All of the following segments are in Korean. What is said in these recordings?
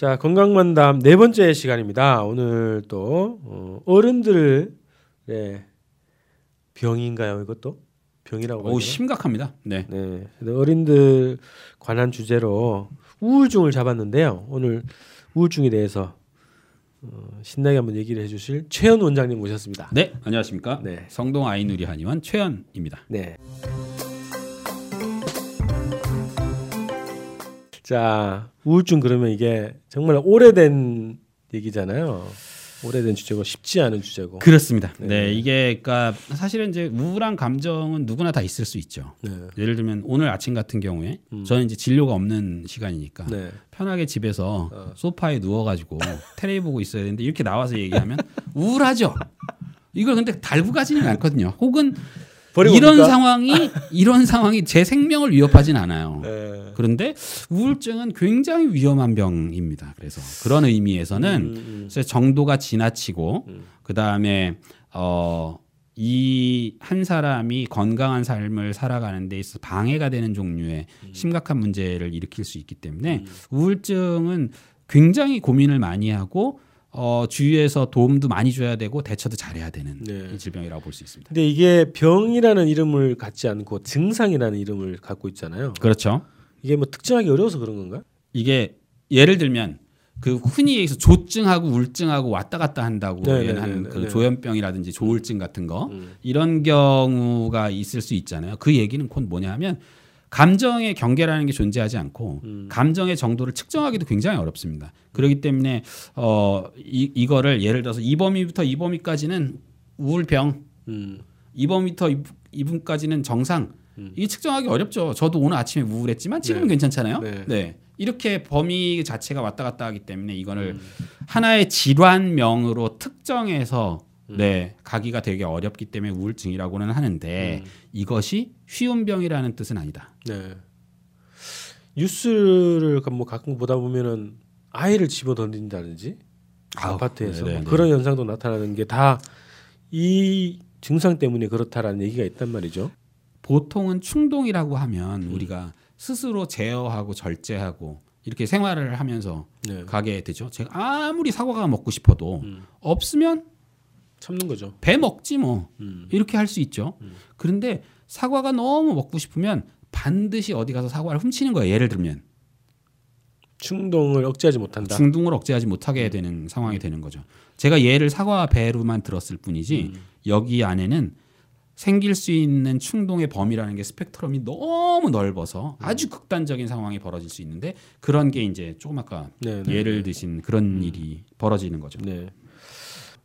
자, 건강만담 네 번째 시간입니다. 오늘 또 어른들의 병인가요? 이것도 병이라고 봐요. 심각합니다. 네. 네. 어린들 관한 주제로 우울증을 잡았는데요. 오늘 우울증에 대해서 신나게 한번 얘기를 해주실 최현 원장님 모셨습니다. 네, 안녕하십니까? 네. 성동 아이누리 한의원 최현입니다. 네. 자, 우울증 그러면 이게 정말 오래된 얘기잖아요. 오래된 주제고 쉽지 않은 주제고. 그렇습니다. 네, 네. 이게 그러니까 사실은 이제 우울한 감정은 누구나 다 있을 수 있죠. 네. 예를 들면 오늘 아침 같은 경우에 저는 이제 진료가 없는 시간이니까 네. 편하게 집에서 소파에 누워가지고 텔레비 보고 있어야 되는데 이렇게 나와서 얘기하면 우울하죠. 이걸 근데 달고 가지는 않거든요. 혹은 이런 상황이 제 생명을 위협하진 않아요. 네. 그런데 우울증은 굉장히 위험한 병입니다. 그래서 그런 의미에서는 정도가 지나치고 그다음에 이 한 사람이 건강한 삶을 살아가는 데 있어서 방해가 되는 종류의 심각한 문제를 일으킬 수 있기 때문에 우울증은 굉장히 고민을 많이 하고 주위에서 도움도 많이 줘야 되고 대처도 잘해야 되는 네. 질병이라고 볼 수 있습니다. 근데 이게 병이라는 이름을 갖지 않고 증상이라는 이름을 갖고 있잖아요. 그렇죠. 이게 뭐 특정하기 어려워서 그런 건가? 이게 예를 들면 그 흔히 얘기해서 조증하고 우울증하고 왔다 갔다 한다고 하는 그 조현병이라든지 조울증 같은 거 이런 경우가 있을 수 있잖아요. 그 얘기는 곧 뭐냐면 감정의 경계라는 게 존재하지 않고 감정의 정도를 측정하기도 굉장히 어렵습니다. 그렇기 때문에 이거를 예를 들어서 이 범위부터 이 범위까지는 우울병, 이 범위부터 이 범위까지는 정상 이게 측정하기 어렵죠. 저도 오늘 아침에 우울했지만 지금은 네. 괜찮잖아요. 네. 네. 이렇게 범위 자체가 왔다 갔다 하기 때문에 이거를 하나의 질환명으로 특정해서 네, 가기가 되게 어렵기 때문에 우울증이라고는 하는데 이것이 쉬운 병이라는 뜻은 아니다. 네. 뉴스를 뭐 가끔 보다 보면은 아이를 집어던진다든지 아파트에서 네네. 그런 현상도 나타나는 게 다 이 증상 때문에 그렇다라는 얘기가 있단 말이죠. 보통은 충동이라고 하면 우리가 스스로 제어하고 절제하고 이렇게 생활을 하면서 네. 가게 되죠. 제가 아무리 사과가 먹고 싶어도 없으면 참는 거죠. 배 먹지 뭐 이렇게 할 수 있죠. 그런데 사과가 너무 먹고 싶으면 반드시 어디 가서 사과를 훔치는 거예요. 예를 들면 충동을 억제하지 못한다. 충동을 억제하지 못하게 되는 상황이 되는 거죠. 제가 얘를 사과 배로만 들었을 뿐이지 여기 안에는 생길 수 있는 충동의 범위라는 게 스펙트럼이 너무 넓어서 아주 극단적인 상황이 벌어질 수 있는데 그런 게 이제 조금 아까 네네. 예를 드신 그런 일이 벌어지는 거죠. 네.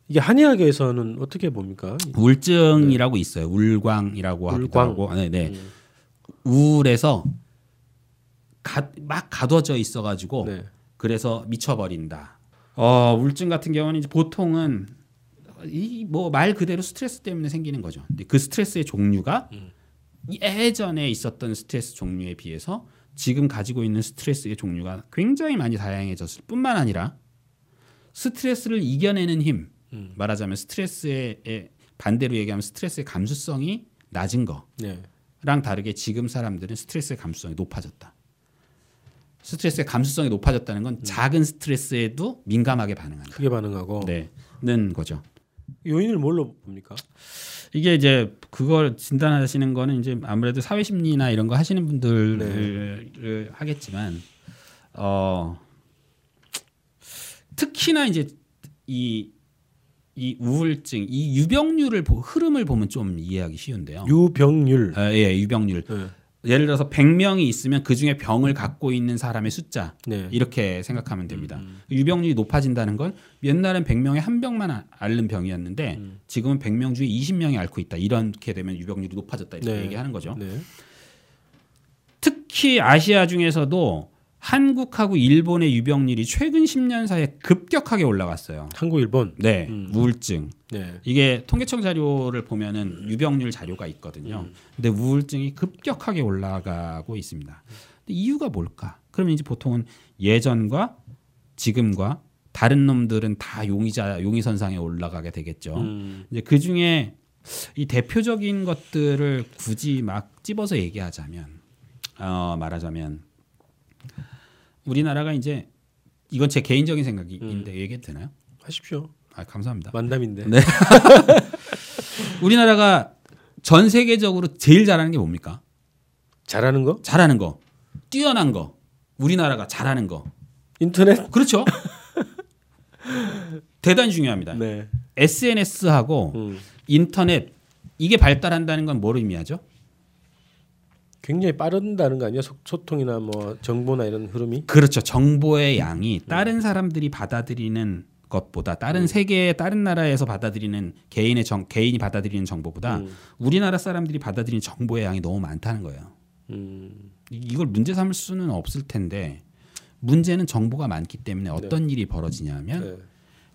이게 한의학에서는 어떻게 봅니까? 우울증이라고 네. 있어요. 울광이라고 하기도 하고. 네네. 우울해서 막 가둬져 있어가지고 네. 그래서 미쳐버린다. 우울증 같은 경우는 이제 보통은 뭐 말 그대로 스트레스 때문에 생기는 거죠. 근데 그 스트레스의 종류가 예전에 있었던 스트레스 종류에 비해서 지금 가지고 있는 스트레스의 종류가 굉장히 많이 다양해졌을 뿐만 아니라 스트레스를 이겨내는 힘. 말하자면 스트레스에 반대로 얘기하면 스트레스의 감수성이 낮은 거랑 네. 다르게 지금 사람들은 스트레스의 감수성이 높아졌다. 스트레스의 감수성이 높아졌다는 건 작은 스트레스에도 민감하게 반응한다. 크게 반응하고 네, 는 거죠. 요인을 뭘로 봅니까? 이게 이제 그걸 진단하시는 거는 이제 아무래도 사회심리나 이런 거 하시는 분들을 네. 하겠지만 특히나 이제 이 우울증, 이 유병률을 흐름을 보면 좀 이해하기 쉬운데요. 유병률. 예, 유병률. 네. 예를 들어서 100명이 있으면 그중에 병을 갖고 있는 사람의 숫자 네. 이렇게 생각하면 됩니다. 유병률이 높아진다는 건 옛날엔 100명에 한 병만 앓는 병이었는데 지금은 100명 중에 20명이 앓고 있다. 이렇게 되면 유병률이 높아졌다 이렇게 네. 얘기하는 거죠. 네. 특히 아시아 중에서도 한국하고 일본의 유병률이 최근 10년 사이에 급격하게 올라갔어요. 한국, 일본? 네. 우울증. 네. 이게 통계청 자료를 보면은 유병률 자료가 있거든요. 근데 우울증이 급격하게 올라가고 있습니다. 근데 이유가 뭘까? 그러면 이제 보통은 예전과 지금과 다른 놈들은 다 용의선상에 올라가게 되겠죠. 이제 그 중에 이 대표적인 것들을 굳이 막 찝어서 말하자면 우리나라가 이제 이건 제 개인적인 생각인데 얘기해도 되나요? 하십시오. 아, 감사합니다. 만담인데. 네. 우리나라가 전 세계적으로 제일 잘하는 게 뭡니까? 잘하는 거? 잘하는 거. 뛰어난 거. 우리나라가 잘하는 거. 인터넷? 그렇죠. 대단히 중요합니다. 네. SNS하고 인터넷 이게 발달한다는 건 뭘 의미하죠? 굉장히 빠른다는 거 아니에요? 소통이나 뭐 정보나 이런 흐름이? 그렇죠. 정보의 양이 다른 사람들이 받아들이는 것보다 다른 세계의 다른 나라에서 받아들이는 개인이 받아들이는 정보보다 우리나라 사람들이 받아들이는 정보의 양이 너무 많다는 거예요. 이걸 문제 삼을 수는 없을 텐데 문제는 정보가 많기 때문에 어떤 일이 벌어지냐면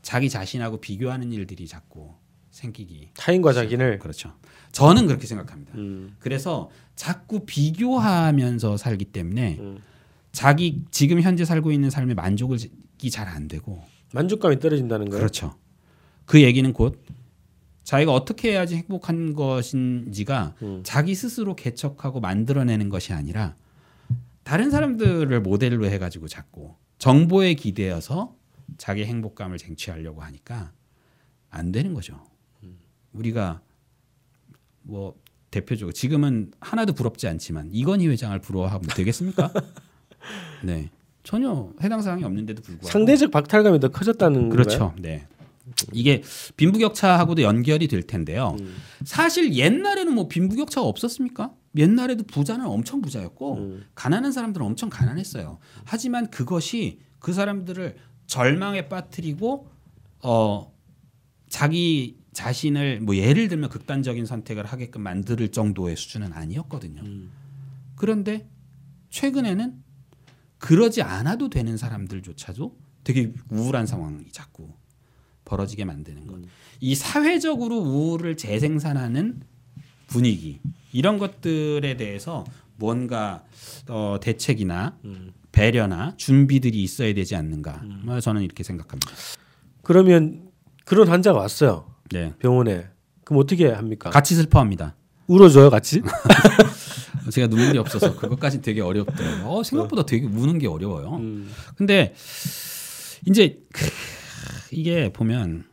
자기 자신하고 비교하는 일들이 자꾸 생기기. 타인과 자기를. 그렇죠. 저는 그렇게 생각합니다. 그래서 자꾸 비교하면서 살기 때문에 자기 지금 현재 살고 있는 삶의 만족이 잘 안 되고 만족감이 떨어진다는 거예요. 그렇죠. 그 얘기는 곧 자기가 어떻게 해야지 행복한 것인지가 자기 스스로 개척하고 만들어내는 것이 아니라 다른 사람들을 모델로 해가지고 자꾸 정보에 기대어서 자기 행복감을 쟁취하려고 하니까 안 되는 거죠. 우리가 뭐 대표적으로 지금은 하나도 부럽지 않지만 이건희 회장을 부러워하면 되겠습니까? 네, 전혀 해당 사항이 없는데도 불구하고 상대적 박탈감이 더 커졌다는 그렇죠. 건가요? 그렇죠. 네, 이게 빈부격차하고도 연결이 될 텐데요. 사실 옛날에는 뭐 빈부격차가 없었습니까? 옛날에도 부자는 엄청 부자였고 가난한 사람들은 엄청 가난했어요. 하지만 그것이 그 사람들을 절망에 빠뜨리고 자기 자신을 뭐 예를 들면 극단적인 선택을 하게끔 만들 정도의 수준은 아니었거든요. 그런데 최근에는 그러지 않아도 되는 사람들조차도 되게 우울한 상황이 자꾸 벌어지게 만드는 것. 이 사회적으로 우울을 재생산하는 분위기 이런 것들에 대해서 뭔가 대책이나 배려나 준비들이 있어야 되지 않는가 저는 이렇게 생각합니다. 그러면 그런 환자가 왔어요. 네. 병원에. 그럼 어떻게 합니까? 같이 슬퍼합니다. 울어줘요 같이? 제가 눈물이 없어서 그것까지 되게 어렵더라고요. 생각보다 되게 우는 게 어려워요. 근데 이제 이게 보면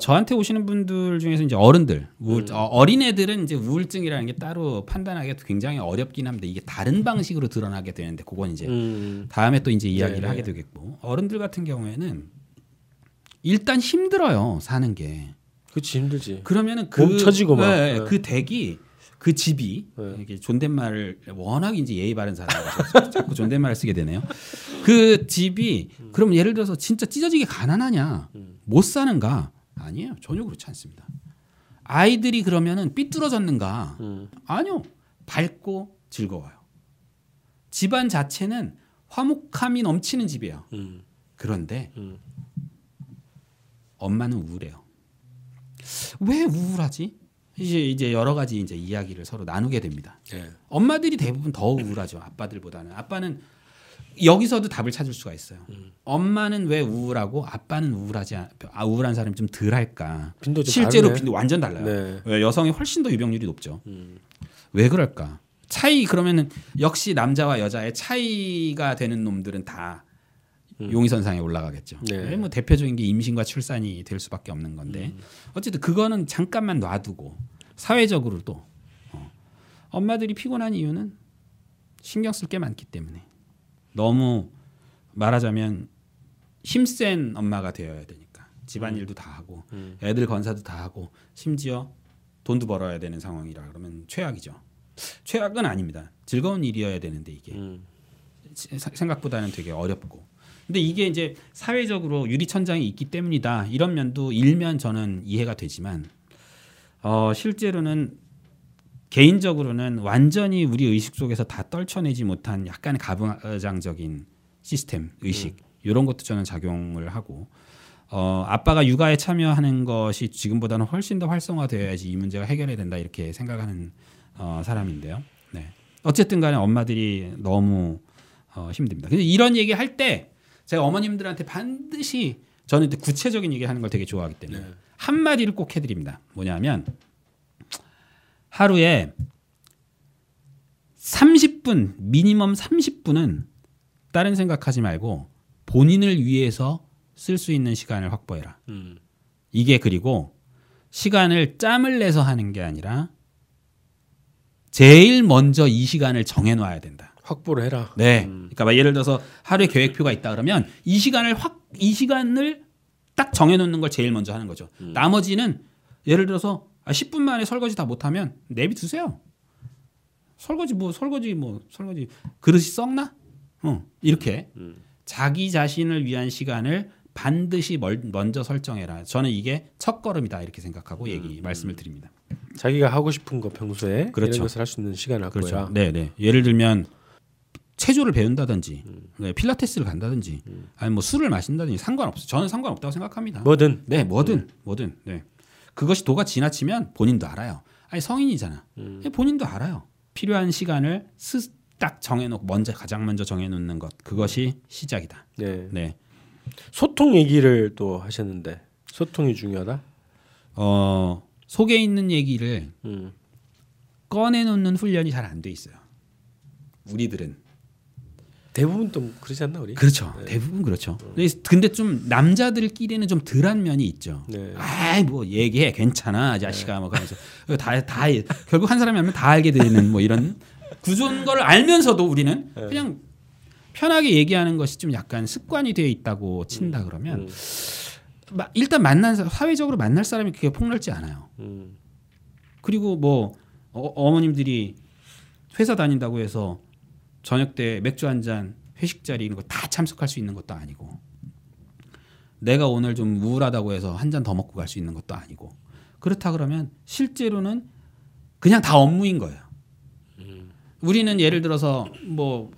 저한테 오시는 분들 중에서 이제 어른들, 어린애들은 이제 우울증이라는 게 따로 판단하기가 굉장히 어렵긴 한데 이게 다른 방식으로 드러나게 되는데 그건 이제 다음에 또 이제 이야기를 하게 되겠고 어른들 같은 경우에는 일단 힘들어요 사는 게. 그렇지 힘들지. 그러면은 몸 처지고 막. 그 댁이 그 집이 이렇게 존댓말을 워낙 이제 예의 바른 사람이라서 자꾸 존댓말을 쓰게 되네요. 그 집이 그럼 예를 들어서 진짜 찢어지게 가난하냐 못 사는가? 아니에요. 전혀 그렇지 않습니다. 아이들이 그러면은 삐뚤어졌는가? 아니요. 밝고 즐거워요. 집안 자체는 화목함이 넘치는 집이에요. 그런데 엄마는 우울해요. 왜 우울하지? 이제 여러 가지 이제 이야기를 서로 나누게 됩니다. 네. 엄마들이 대부분 더 우울하죠. 아빠들보다는. 아빠는 여기서도 답을 찾을 수가 있어요. 엄마는 왜 우울하고 아빠는 우울한 사람이 좀 덜할까? 실제로 빈도 완전 달라요. 네. 여성이 훨씬 더 유병률이 높죠. 왜 그럴까? 차이 그러면은 역시 남자와 여자의 차이가 되는 놈들은 다 용의선상에 올라가겠죠. 네. 뭐 대표적인 게 임신과 출산이 될 수밖에 없는 건데 어쨌든 그거는 잠깐만 놔두고 사회적으로 또 엄마들이 피곤한 이유는 신경 쓸 게 많기 때문에 너무 말하자면 힘센 엄마가 되어야 되니까 집안일도 다 하고 애들 건사도 다 하고 심지어 돈도 벌어야 되는 상황이라 그러면 최악이죠. 최악은 아닙니다. 즐거운 일이어야 되는데 이게 생각보다는 되게 어렵고 근데 이게 이제 사회적으로 유리천장이 있기 때문이다. 이런 면도 일면 저는 이해가 되지만 실제로는 개인적으로는 완전히 우리 의식 속에서 다 떨쳐내지 못한 약간 가부장적인 시스템, 의식 이런 것도 저는 작용을 하고 아빠가 육아에 참여하는 것이 지금보다는 훨씬 더 활성화되어야지 이 문제가 해결해야 된다 이렇게 생각하는 사람인데요. 네. 어쨌든 간에 엄마들이 너무 힘듭니다. 근데 이런 얘기 할 때 제가 어머님들한테 반드시 저는 구체적인 얘기하는 걸 되게 좋아하기 때문에 한마디를 꼭 해드립니다. 뭐냐면 하루에 30분 미니멈 30분은 다른 생각하지 말고 본인을 위해서 쓸 수 있는 시간을 확보해라. 이게 그리고 시간을 짬을 내서 하는 게 아니라 제일 먼저 이 시간을 정해놔야 된다. 확보를 해라. 네. 그러니까 예를 들어서 하루에 계획표가 있다 그러면 이 시간을 딱 정해놓는 걸 제일 먼저 하는 거죠. 나머지는 예를 들어서 10분 만에 설거지 다 못하면 내비두세요. 설거지 그릇이 썩나? 이렇게 자기 자신을 위한 시간을 반드시 먼저 설정해라. 저는 이게 첫 걸음이다 이렇게 생각하고 말씀을 드립니다. 자기가 하고 싶은 거 평소에 그렇죠. 이런 것을 할 수 있는 시간을 갖고 그렇죠. 네네. 예를 들면 체조를 배운다든지 네, 필라테스를 간다든지 아니면 뭐 술을 마신다든지 상관없어요. 저는 상관없다고 생각합니다. 뭐든. 네. 그것이 도가 지나치면 본인도 알아요. 아니 성인이잖아. 본인도 알아요. 필요한 시간을 딱 정해놓고 가장 먼저 정해놓는 것 그것이 시작이다. 네. 네. 소통 얘기를 또 하셨는데 소통이 중요하다. 속에 있는 얘기를 꺼내놓는 훈련이 잘 안 돼 있어요. 우리들은 대부분 또 그러지 않나 우리? 그렇죠. 네. 대부분 그렇죠. 근데 좀 남자들끼리는 좀 덜한 면이 있죠. 네. 아이 뭐 얘기해 괜찮아 자식아 네. 뭐 그러면서 다 결국 한 사람이 알면 다 알게 되는 뭐 이런 구조인 걸 알면서도 우리는 네. 그냥 편하게 얘기하는 것이 좀 약간 습관이 되어 있다고 친다 그러면 일단 사회적으로 만날 사람이 그게 폭넓지 않아요. 그리고 뭐 어머님들이 회사 다닌다고 해서 저녁 때 맥주 한 잔 회식 자리 이런 거 다 참석할 수 있는 것도 아니고 내가 오늘 좀 우울하다고 해서 한 잔 더 먹고 갈 수 있는 것도 아니고 그렇다 그러면 실제로는 그냥 다 업무인 거예요. 우리는 예를 들어서 뭐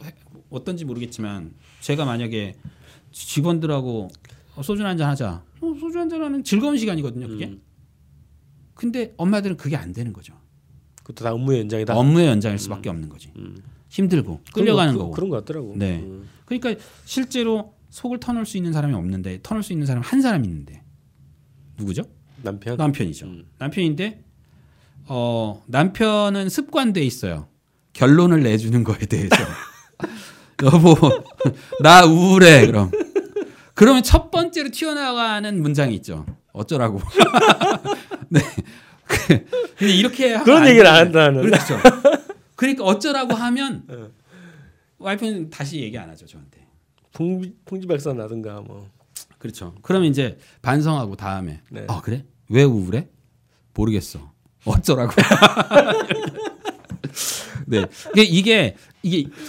어떤지 모르겠지만 제가 만약에 직원들하고 소주 한 잔 하자 소주 한 잔 하는 즐거운 시간이거든요. 그게 근데 엄마들은 그게 안 되는 거죠. 그것도 다 업무의 연장이다. 업무의 연장일 수밖에 없는 거지. 힘들고 끌려가는 거고 그런 것 같더라고. 네. 그러니까 실제로 속을 터놓을 수 있는 사람이 없는데 터놓을 수 있는 사람 한 사람 있는데 누구죠? 남편이죠. 남편인데 남편은 습관돼 있어요. 결론을 내주는 거에 대해서 여보 나 우울해 그러면 첫 번째로 튀어나가는 문장이 있죠. 어쩌라고. 네. 근데 이렇게 하면 그런 얘기를 안 한다는. 그렇죠. 그러니까 어쩌라고 하면 와이프는 다시 얘기 안 하죠 저한테. 풍지박산 나든가 뭐. 그렇죠. 그러면 이제 반성하고 다음에 네. 아 그래? 왜 우울해? 모르겠어. 어쩌라고. 네. 이게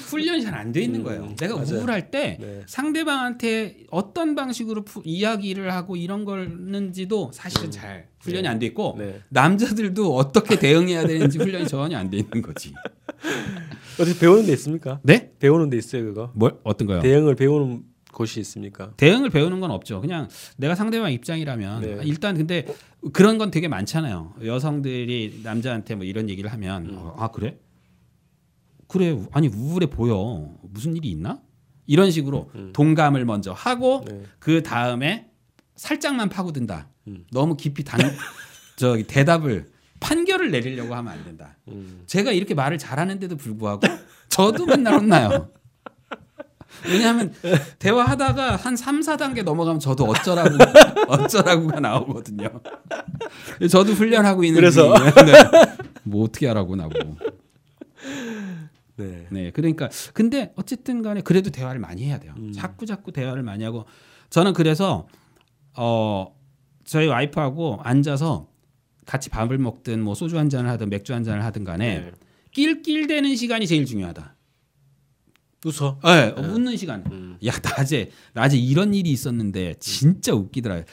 훈련이 잘 안 돼 있는 거예요. 내가 맞아요. 우울할 때 네. 상대방한테 어떤 방식으로 이야기를 하고 이런 거는지도 사실은 잘 훈련이 네. 안 돼 있고 네. 남자들도 어떻게 대응해야 되는지 훈련이 전혀 안 돼 있는 거지. 어떻게 배우는 데 있습니까? 네? 배우는 데 있어요 그거? 뭘? 어떤 거요? 대응을 배우는 곳이 있습니까? 대응을 배우는 건 없죠. 그냥 내가 상대방 입장이라면 네. 일단 근데 그런 건 되게 많잖아요. 여성들이 남자한테 뭐 이런 얘기를 하면 아 그래? 그래 아니 우울해 보여 무슨 일이 있나 이런 식으로 동감을 먼저 하고 네. 그 다음에 살짝만 파고든다. 너무 깊이 대답을 판결을 내리려고 하면 안 된다. 제가 이렇게 말을 잘하는데도 불구하고 저도 맨날 혼나요. 왜냐하면 대화하다가 한 3-4단계 넘어가면 저도 어쩌라고가 나오거든요. 저도 훈련하고 있는 그래서 네. 뭐 어떻게 하라고 나고. 네, 그러니까 근데 어쨌든 간에 그래도 대화를 많이 해야 돼요. 자꾸 대화를 많이 하고 저는 그래서 저희 와이프하고 앉아서 같이 밥을 먹든 뭐 소주 한 잔을 하든 맥주 한 잔을 하든 간에 네. 낄낄대는 시간이 제일 중요하다. 웃어? 네, 웃는 시간. 야 낮에 이런 일이 있었는데 진짜 웃기더라.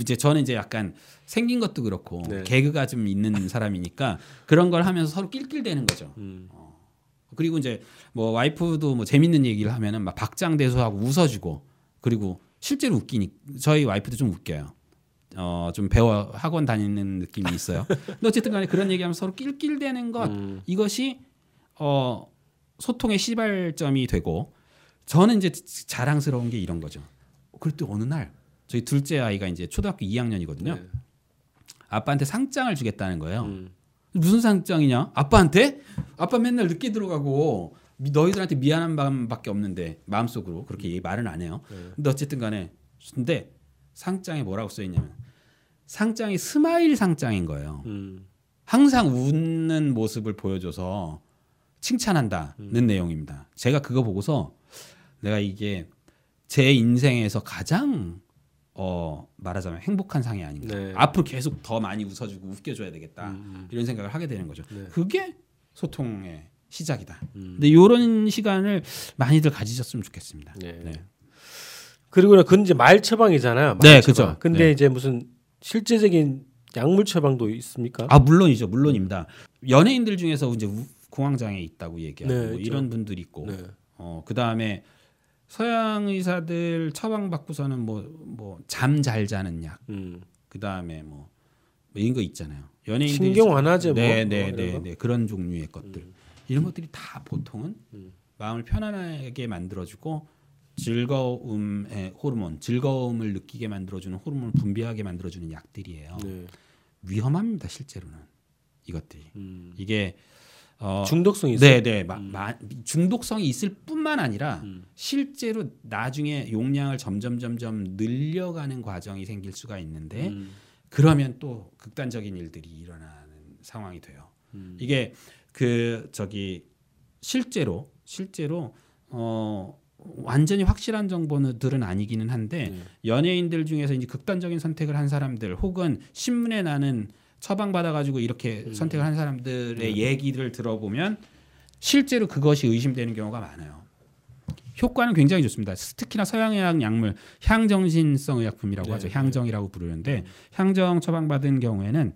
이제 저는 이제 약간 생긴 것도 그렇고 네. 개그가 좀 있는 사람이니까 그런 걸 하면서 서로 낄낄대는 거죠. 그리고 이제 뭐 와이프도 뭐 재밌는 얘기를 하면은 막 박장대소하고 웃어주고 그리고 실제로 웃기니 저희 와이프도 좀 웃겨요. 좀 배워 학원 다니는 느낌이 있어요. 근데 어쨌든 간에 그런 얘기하면 서로 낄낄대는 것 이것이 소통의 시발점이 되고 저는 이제 자랑스러운 게 이런 거죠. 그럴 때 어느 날 저희 둘째 아이가 이제 초등학교 2학년이거든요. 네. 아빠한테 상장을 주겠다는 거예요. 무슨 상장이냐? 아빠한테? 아빠 맨날 늦게 들어가고 너희들한테 미안한 마음밖에 없는데 마음속으로 그렇게 말은 안 해요. 근데 어쨌든 간에 근데 상장에 뭐라고 써있냐면 상장이 스마일 상장인 거예요. 항상 웃는 모습을 보여줘서 칭찬한다는 내용입니다. 제가 그거 보고서 내가 이게 제 인생에서 가장 말하자면 행복한 상이 아닌가. 네. 앞으로 계속 더 많이 웃어주고 웃겨줘야 되겠다. 이런 생각을 하게 되는 거죠. 네. 그게 소통의 시작이다. 근데 이런 시간을 많이들 가지셨으면 좋겠습니다. 네. 네. 그리고 그건 이제 말 처방이잖아요. 말 네, 처방. 그렇죠. 근데 네. 이제 무슨 실제적인 약물 처방도 있습니까? 아, 물론이죠. 물론입니다. 연예인들 중에서 이제 공황장애 있다고 얘기하고 네, 그렇죠. 이런 분들이 있고, 네. 그다음에 서양 의사들 처방 받고서는 뭐 잠 잘 자는 약, 그다음에 뭐 이런 거 있잖아요. 연예인들 신경 완화제, 네, 그런 종류의 것들, 이런 것들이 다 보통은 마음을 편안하게 만들어주고 즐거움의 호르몬, 즐거움을 느끼게 만들어주는 호르몬을 분비하게 만들어주는 약들이에요. 네. 위험합니다, 실제로는 이것들이. 이게 중독성이 있어요. 네네. 중독성이 있을 뿐만 아니라 실제로 나중에 용량을 점점 늘려가는 과정이 생길 수가 있는데 그러면 또 극단적인 일들이 일어나는 상황이 돼요. 이게 실제로 완전히 확실한 정보들은 아니기는 한데 연예인들 중에서 이제 극단적인 선택을 한 사람들 혹은 신문에 나는 처방받아가지고 이렇게 선택을 한 사람들의 얘기를 들어보면 실제로 그것이 의심되는 경우가 많아요. 효과는 굉장히 좋습니다. 특히나 서양의학 약물, 향정신성 의약품이라고 하죠. 향정이라고 부르는데 향정 처방받은 경우에는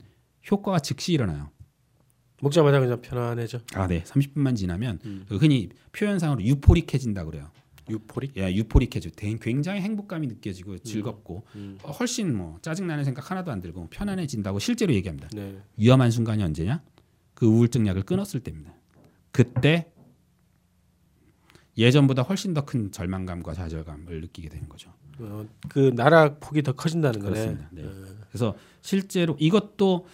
효과가 즉시 일어나요. 먹자마자 그냥 편안해져. 아, 네. 30분만 지나면 흔히 표현상으로 유포릭해진다고 그래요. 유포릭? 예, 유포릭해져. 굉장히 행복감이 느껴지고 즐겁고 훨씬 짜증나는 생각 하나도 안 들고 편안해진다고 실제로 얘기합니다. 네. 위험한 순간이 언제냐? 그 우울증 약을 끊었을 때입니다. 그때 예전보다 훨씬 더 큰 절망감과 좌절감을 느끼게 되는 거죠. 그 나락폭이 더 커진다는 거네. 그렇습니다. 네. 그래서 실제로 이것도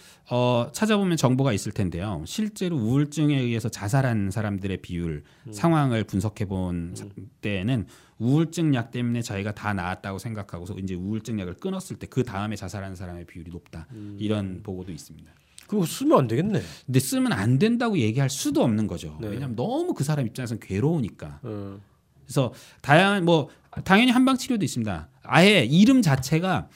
찾아보면 정보가 있을 텐데요. 실제로 우울증에 의해서 자살한 사람들의 비율, 상황을 분석해 본 때는 우울증 약 때문에 자기가 다 나았다고 생각하고서 이제 우울증 약을 끊었을 때 그 다음에 자살한 사람의 비율이 높다. 이런 보고도 있습니다. 그거 쓰면 안 되겠네. 근데 쓰면 안 된다고 얘기할 수도 없는 거죠. 네. 왜냐하면 너무 그 사람 입장에서는 괴로우니까. 그래서 다양한 당연히 한방 치료도 있습니다. 아예 이름 자체가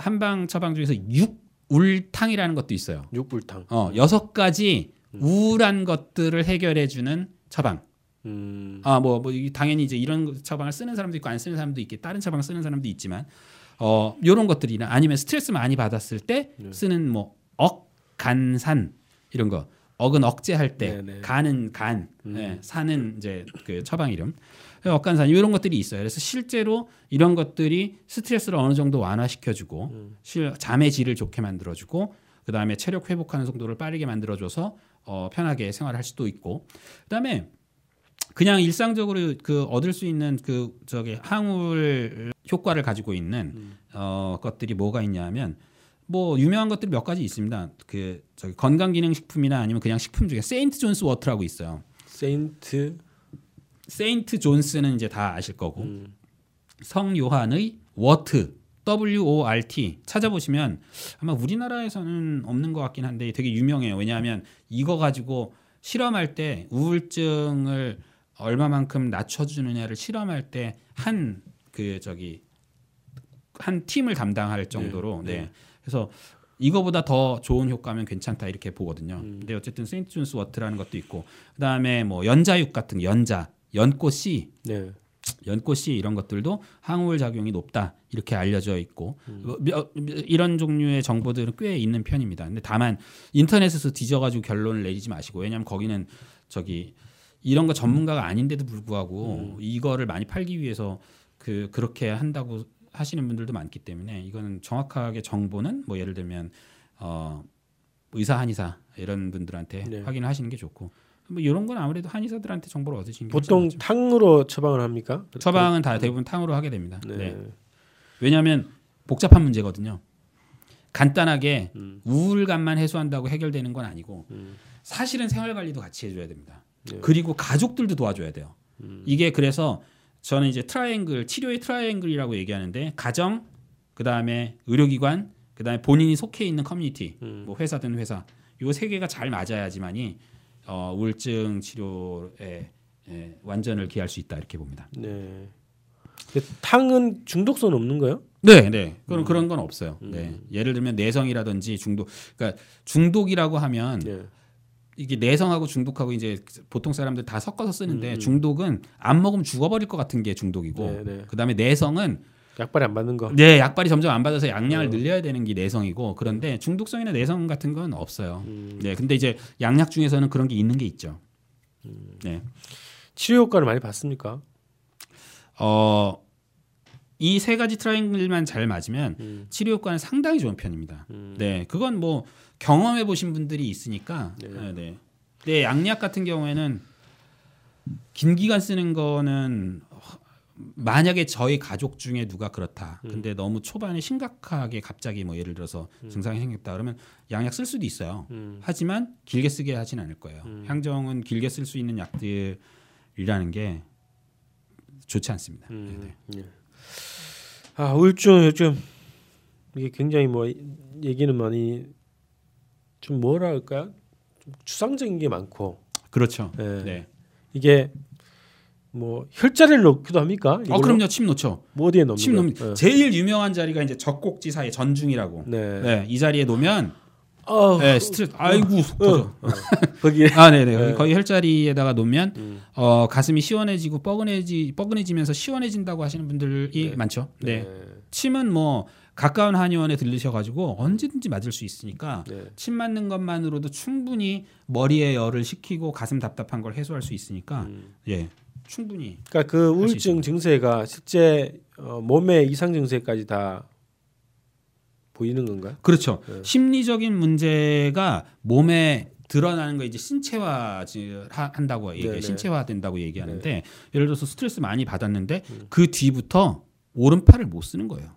한방 처방 중에서 육울탕이라는 것도 있어요. 육울탕. 6가지 우울한 것들을 해결해주는 처방. 당연히 이제 이런 처방을 쓰는 사람도 있고 안 쓰는 사람도 있고 다른 처방을 쓰는 사람도 있지만 이런 것들이나 아니면 스트레스 많이 받았을 때 쓰는 억간산 이런 거. 억은 억제할 때, 네네. 간은 간, 산은 이제 그 처방 이름, 억간산 이런 것들이 있어요. 그래서 실제로 이런 것들이 스트레스를 어느 정도 완화시켜주고, 잠의 질을 좋게 만들어주고, 그 다음에 체력 회복하는 속도를 빠르게 만들어줘서 편하게 생활할 수도 있고, 그 다음에 그냥 일상적으로 얻을 수 있는 항울 효과를 가지고 있는 것들이 뭐가 있냐면. 유명한 것들이 몇 가지 있습니다. 건강기능식품이나 아니면 그냥 식품 중에 세인트 존스 워터라고 있어요. 세인트 존스는 이제 다 아실 거고 성요한의 워트 WORT 찾아보시면 아마 우리나라에서는 없는 것 같긴 한데 되게 유명해요. 왜냐하면 이거 가지고 실험할 때 우울증을 얼마만큼 낮춰주느냐를 실험할 때 한 팀을 담당할 정도로 네. 그래서 이거보다 더 좋은 효과면 괜찮다 이렇게 보거든요. 근데 어쨌든 세인트 존스 워트라는 것도 있고 그다음에 연자육 같은 연꽃씨, 네. 연꽃씨 이런 것들도 항우울 작용이 높다 이렇게 알려져 있고 이런 종류의 정보들은 꽤 있는 편입니다. 근데 다만 인터넷에서 뒤져가지고 결론을 내리지 마시고 왜냐하면 거기는 이런 거 전문가가 아닌데도 불구하고 이거를 많이 팔기 위해서 그렇게 한다고. 하시는 분들도 많기 때문에 이거는 정확하게 정보는 예를 들면 의사, 한의사 이런 분들한테 확인을 하시는 게 좋고 이런 건 아무래도 한의사들한테 정보를 얻으시는 게 보통 괜찮겠죠. 탕으로 처방을 합니까? 처방은 다 대부분 탕으로 하게 됩니다. 네. 네. 왜냐하면 복잡한 문제거든요. 간단하게 우울감만 해소한다고 해결되는 건 아니고 사실은 생활관리도 같이 해줘야 됩니다. 네. 그리고 가족들도 도와줘야 돼요. 이게 그래서 저는 이제 트라이앵글, 치료의 트라이앵글이라고 얘기하는데 가정, 그다음에 의료기관, 그다음에 본인이 속해 있는 커뮤니티, 뭐 회사든 회사, 요 세 개가 잘 맞아야지만이 우울증 치료에 완전을 기할 수 있다 이렇게 봅니다. 네. 탕은 중독성은 없는가요? 네, 네. 그런 건 없어요. 네. 예를 들면 내성이라든지 중독, 그러니까 중독이라고 하면 네. 이게 내성하고 중독하고 이제 보통 사람들 다 섞어서 쓰는데 중독은 안 먹으면 죽어버릴 것 같은 게 중독이고, 네, 네. 그다음에 내성은 약발이 안 받는 거. 네, 약발이 점점 안 받아서 양량을 늘려야 되는 게 내성이고, 그런데 중독성이나 내성 같은 건 없어요. 네, 근데 이제 양약 중에서는 그런 게 있는 게 있죠. 네. 치료 효과를 많이 봤습니까? 이 세 가지 트라이앵글만 잘 맞으면 치료 효과는 상당히 좋은 편입니다. 네, 그건 뭐 경험해 보신 분들이 있으니까. 네. 네, 네. 근데 양약 같은 경우에는 긴 기간 쓰는 거는 만약에 저희 가족 중에 누가 그렇다. 근데 너무 초반에 심각하게 갑자기 뭐 예를 들어서 증상이 생겼다 그러면 양약 쓸 수도 있어요. 하지만 길게 쓰게 하진 않을 거예요. 향정은 길게 쓸 수 있는 약들이라는 게 좋지 않습니다. 네. 아, 우울증 요즘 이게 굉장히 뭐 얘기는 많이 좀 뭐랄까요? 좀 추상적인 게 많고. 그렇죠. 네. 네. 이게 뭐 혈자리를 넣기도 합니까? 그럼요. 침 넣죠. 뭐 어디에 넣는 침 넣는. 네. 제일 유명한 자리가 이제 젖꼭지 사이 전중이라고. 네. 네. 이 자리에 놓으면 네, 스트레스. 아이고. 거기. 아, 네네. 네. 거기 혈자리에다가 놓으면 가슴이 시원해지고 뻐근해지면서 시원해진다고 하시는 분들이 네. 많죠. 네. 네. 침은 뭐 가까운 한의원에 들르셔가지고 언제든지 맞을 수 있으니까 네. 침 맞는 것만으로도 충분히 머리에 열을 식히고 가슴 답답한 걸 해소할 수 있으니까 예. 충분히. 그러니까 그 우울증 증세가 실제 몸의 이상 증세까지 다 보이는 건가요? 그렇죠. 네. 심리적인 문제가 몸에 드러나는 거 이제 신체화한다고 얘기, 신체화된다고 얘기하는데 네네. 예를 들어서 스트레스 많이 받았는데 그 뒤부터 오른팔을 못 쓰는 거예요.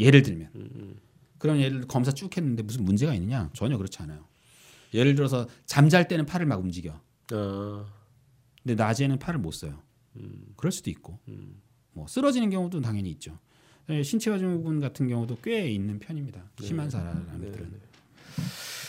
예를 들면 그럼 예를 들어 검사 쭉 했는데 무슨 문제가 있느냐? 전혀 그렇지 않아요. 예를 들어서 잠잘 때는 팔을 막 움직여. 근데 낮에는 팔을 못 써요. 그럴 수도 있고 뭐 쓰러지는 경우도 당연히 있죠. 네, 신체화 증후군 같은 경우도 꽤 있는 편입니다. 네. 심한 사람들은. 네.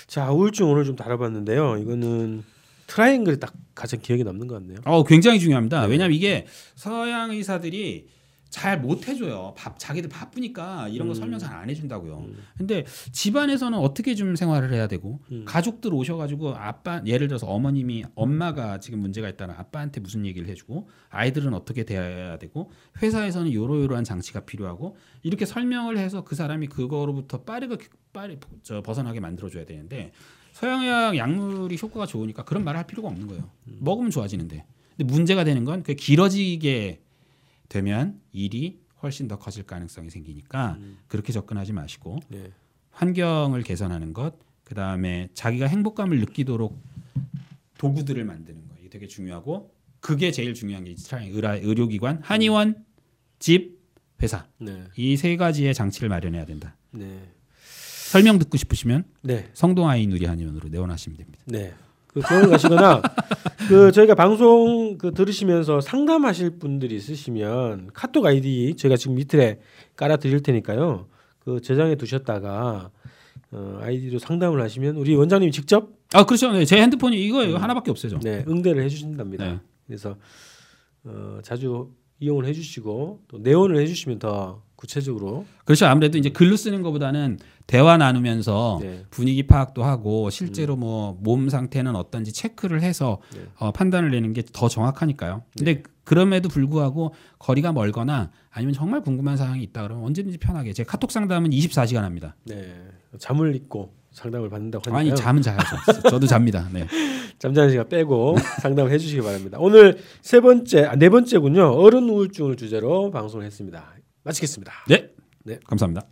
자, 우울증 오늘 좀 다뤄봤는데요. 이거는 트라이앵글이 딱 가장 기억에 남는 것 같네요. 굉장히 중요합니다. 네. 왜냐하면 이게 서양 의사들이 잘 못 해줘요. 자기들 바쁘니까 이런 거 설명 잘 안 해준다고요. 근데 집안에서는 어떻게 좀 생활을 해야 되고 가족들 오셔가지고 아빠 예를 들어서 어머님이 엄마가 지금 문제가 있다면 아빠한테 무슨 얘기를 해주고 아이들은 어떻게 대해야 되고 회사에서는 요러요러한 장치가 필요하고 이렇게 설명을 해서 그 사람이 그거로부터 빠르게 벗어나게 만들어줘야 되는데 서양의학 약물이 효과가 좋으니까 그런 말을 할 필요가 없는 거예요. 먹으면 좋아지는데. 근데 문제가 되는 건 그게 길어지게 되면 일이 훨씬 더 커질 가능성이 생기니까 그렇게 접근하지 마시고 네. 환경을 개선하는 것, 그다음에 자기가 행복감을 느끼도록 도구들을 만드는 거 이게 되게 중요하고 그게 제일 중요한 게 의료기관, 한의원, 집, 회사 네. 이 세 가지의 장치를 마련해야 된다. 네. 설명 듣고 싶으시면 네. 성동 아이누리 한의원으로 내원하시면 됩니다. 네. 병원 가시거나 저희가 방송 들으시면서 상담하실 분들이 있으시면 카톡 아이디 저희가 지금 밑에 깔아 드릴 테니까요. 저장해 두셨다가 아이디로 상담을 하시면 우리 원장님이 직접 그렇죠. 네, 제 핸드폰이 이거 하나밖에 없어요. 네, 응대를 해주신답니다. 네. 그래서 자주 이용을 해주시고 또 내원을 해주시면 더 구체적으로 그렇죠. 아무래도 이제 글로 쓰는 것보다는 대화 나누면서 네. 분위기 파악도 하고 실제로 뭐 몸 상태는 어떤지 체크를 해서 네. 판단을 내는 게 더 정확하니까요. 근데 네. 그럼에도 불구하고 거리가 멀거나 아니면 정말 궁금한 사항이 있다 그러면 언제든지 편하게 제 카톡 상담은 24시간 합니다. 네, 잠을 잊고 상담을 받는다고 하니까요. 아니 잠은 자야죠. 저도 잡니다. 네. 잠자는 시간 빼고 상담을 해주시기 바랍니다. 오늘 네 번째군요. 어른 우울증을 주제로 방송을 했습니다. 마치겠습니다. 네. 감사합니다.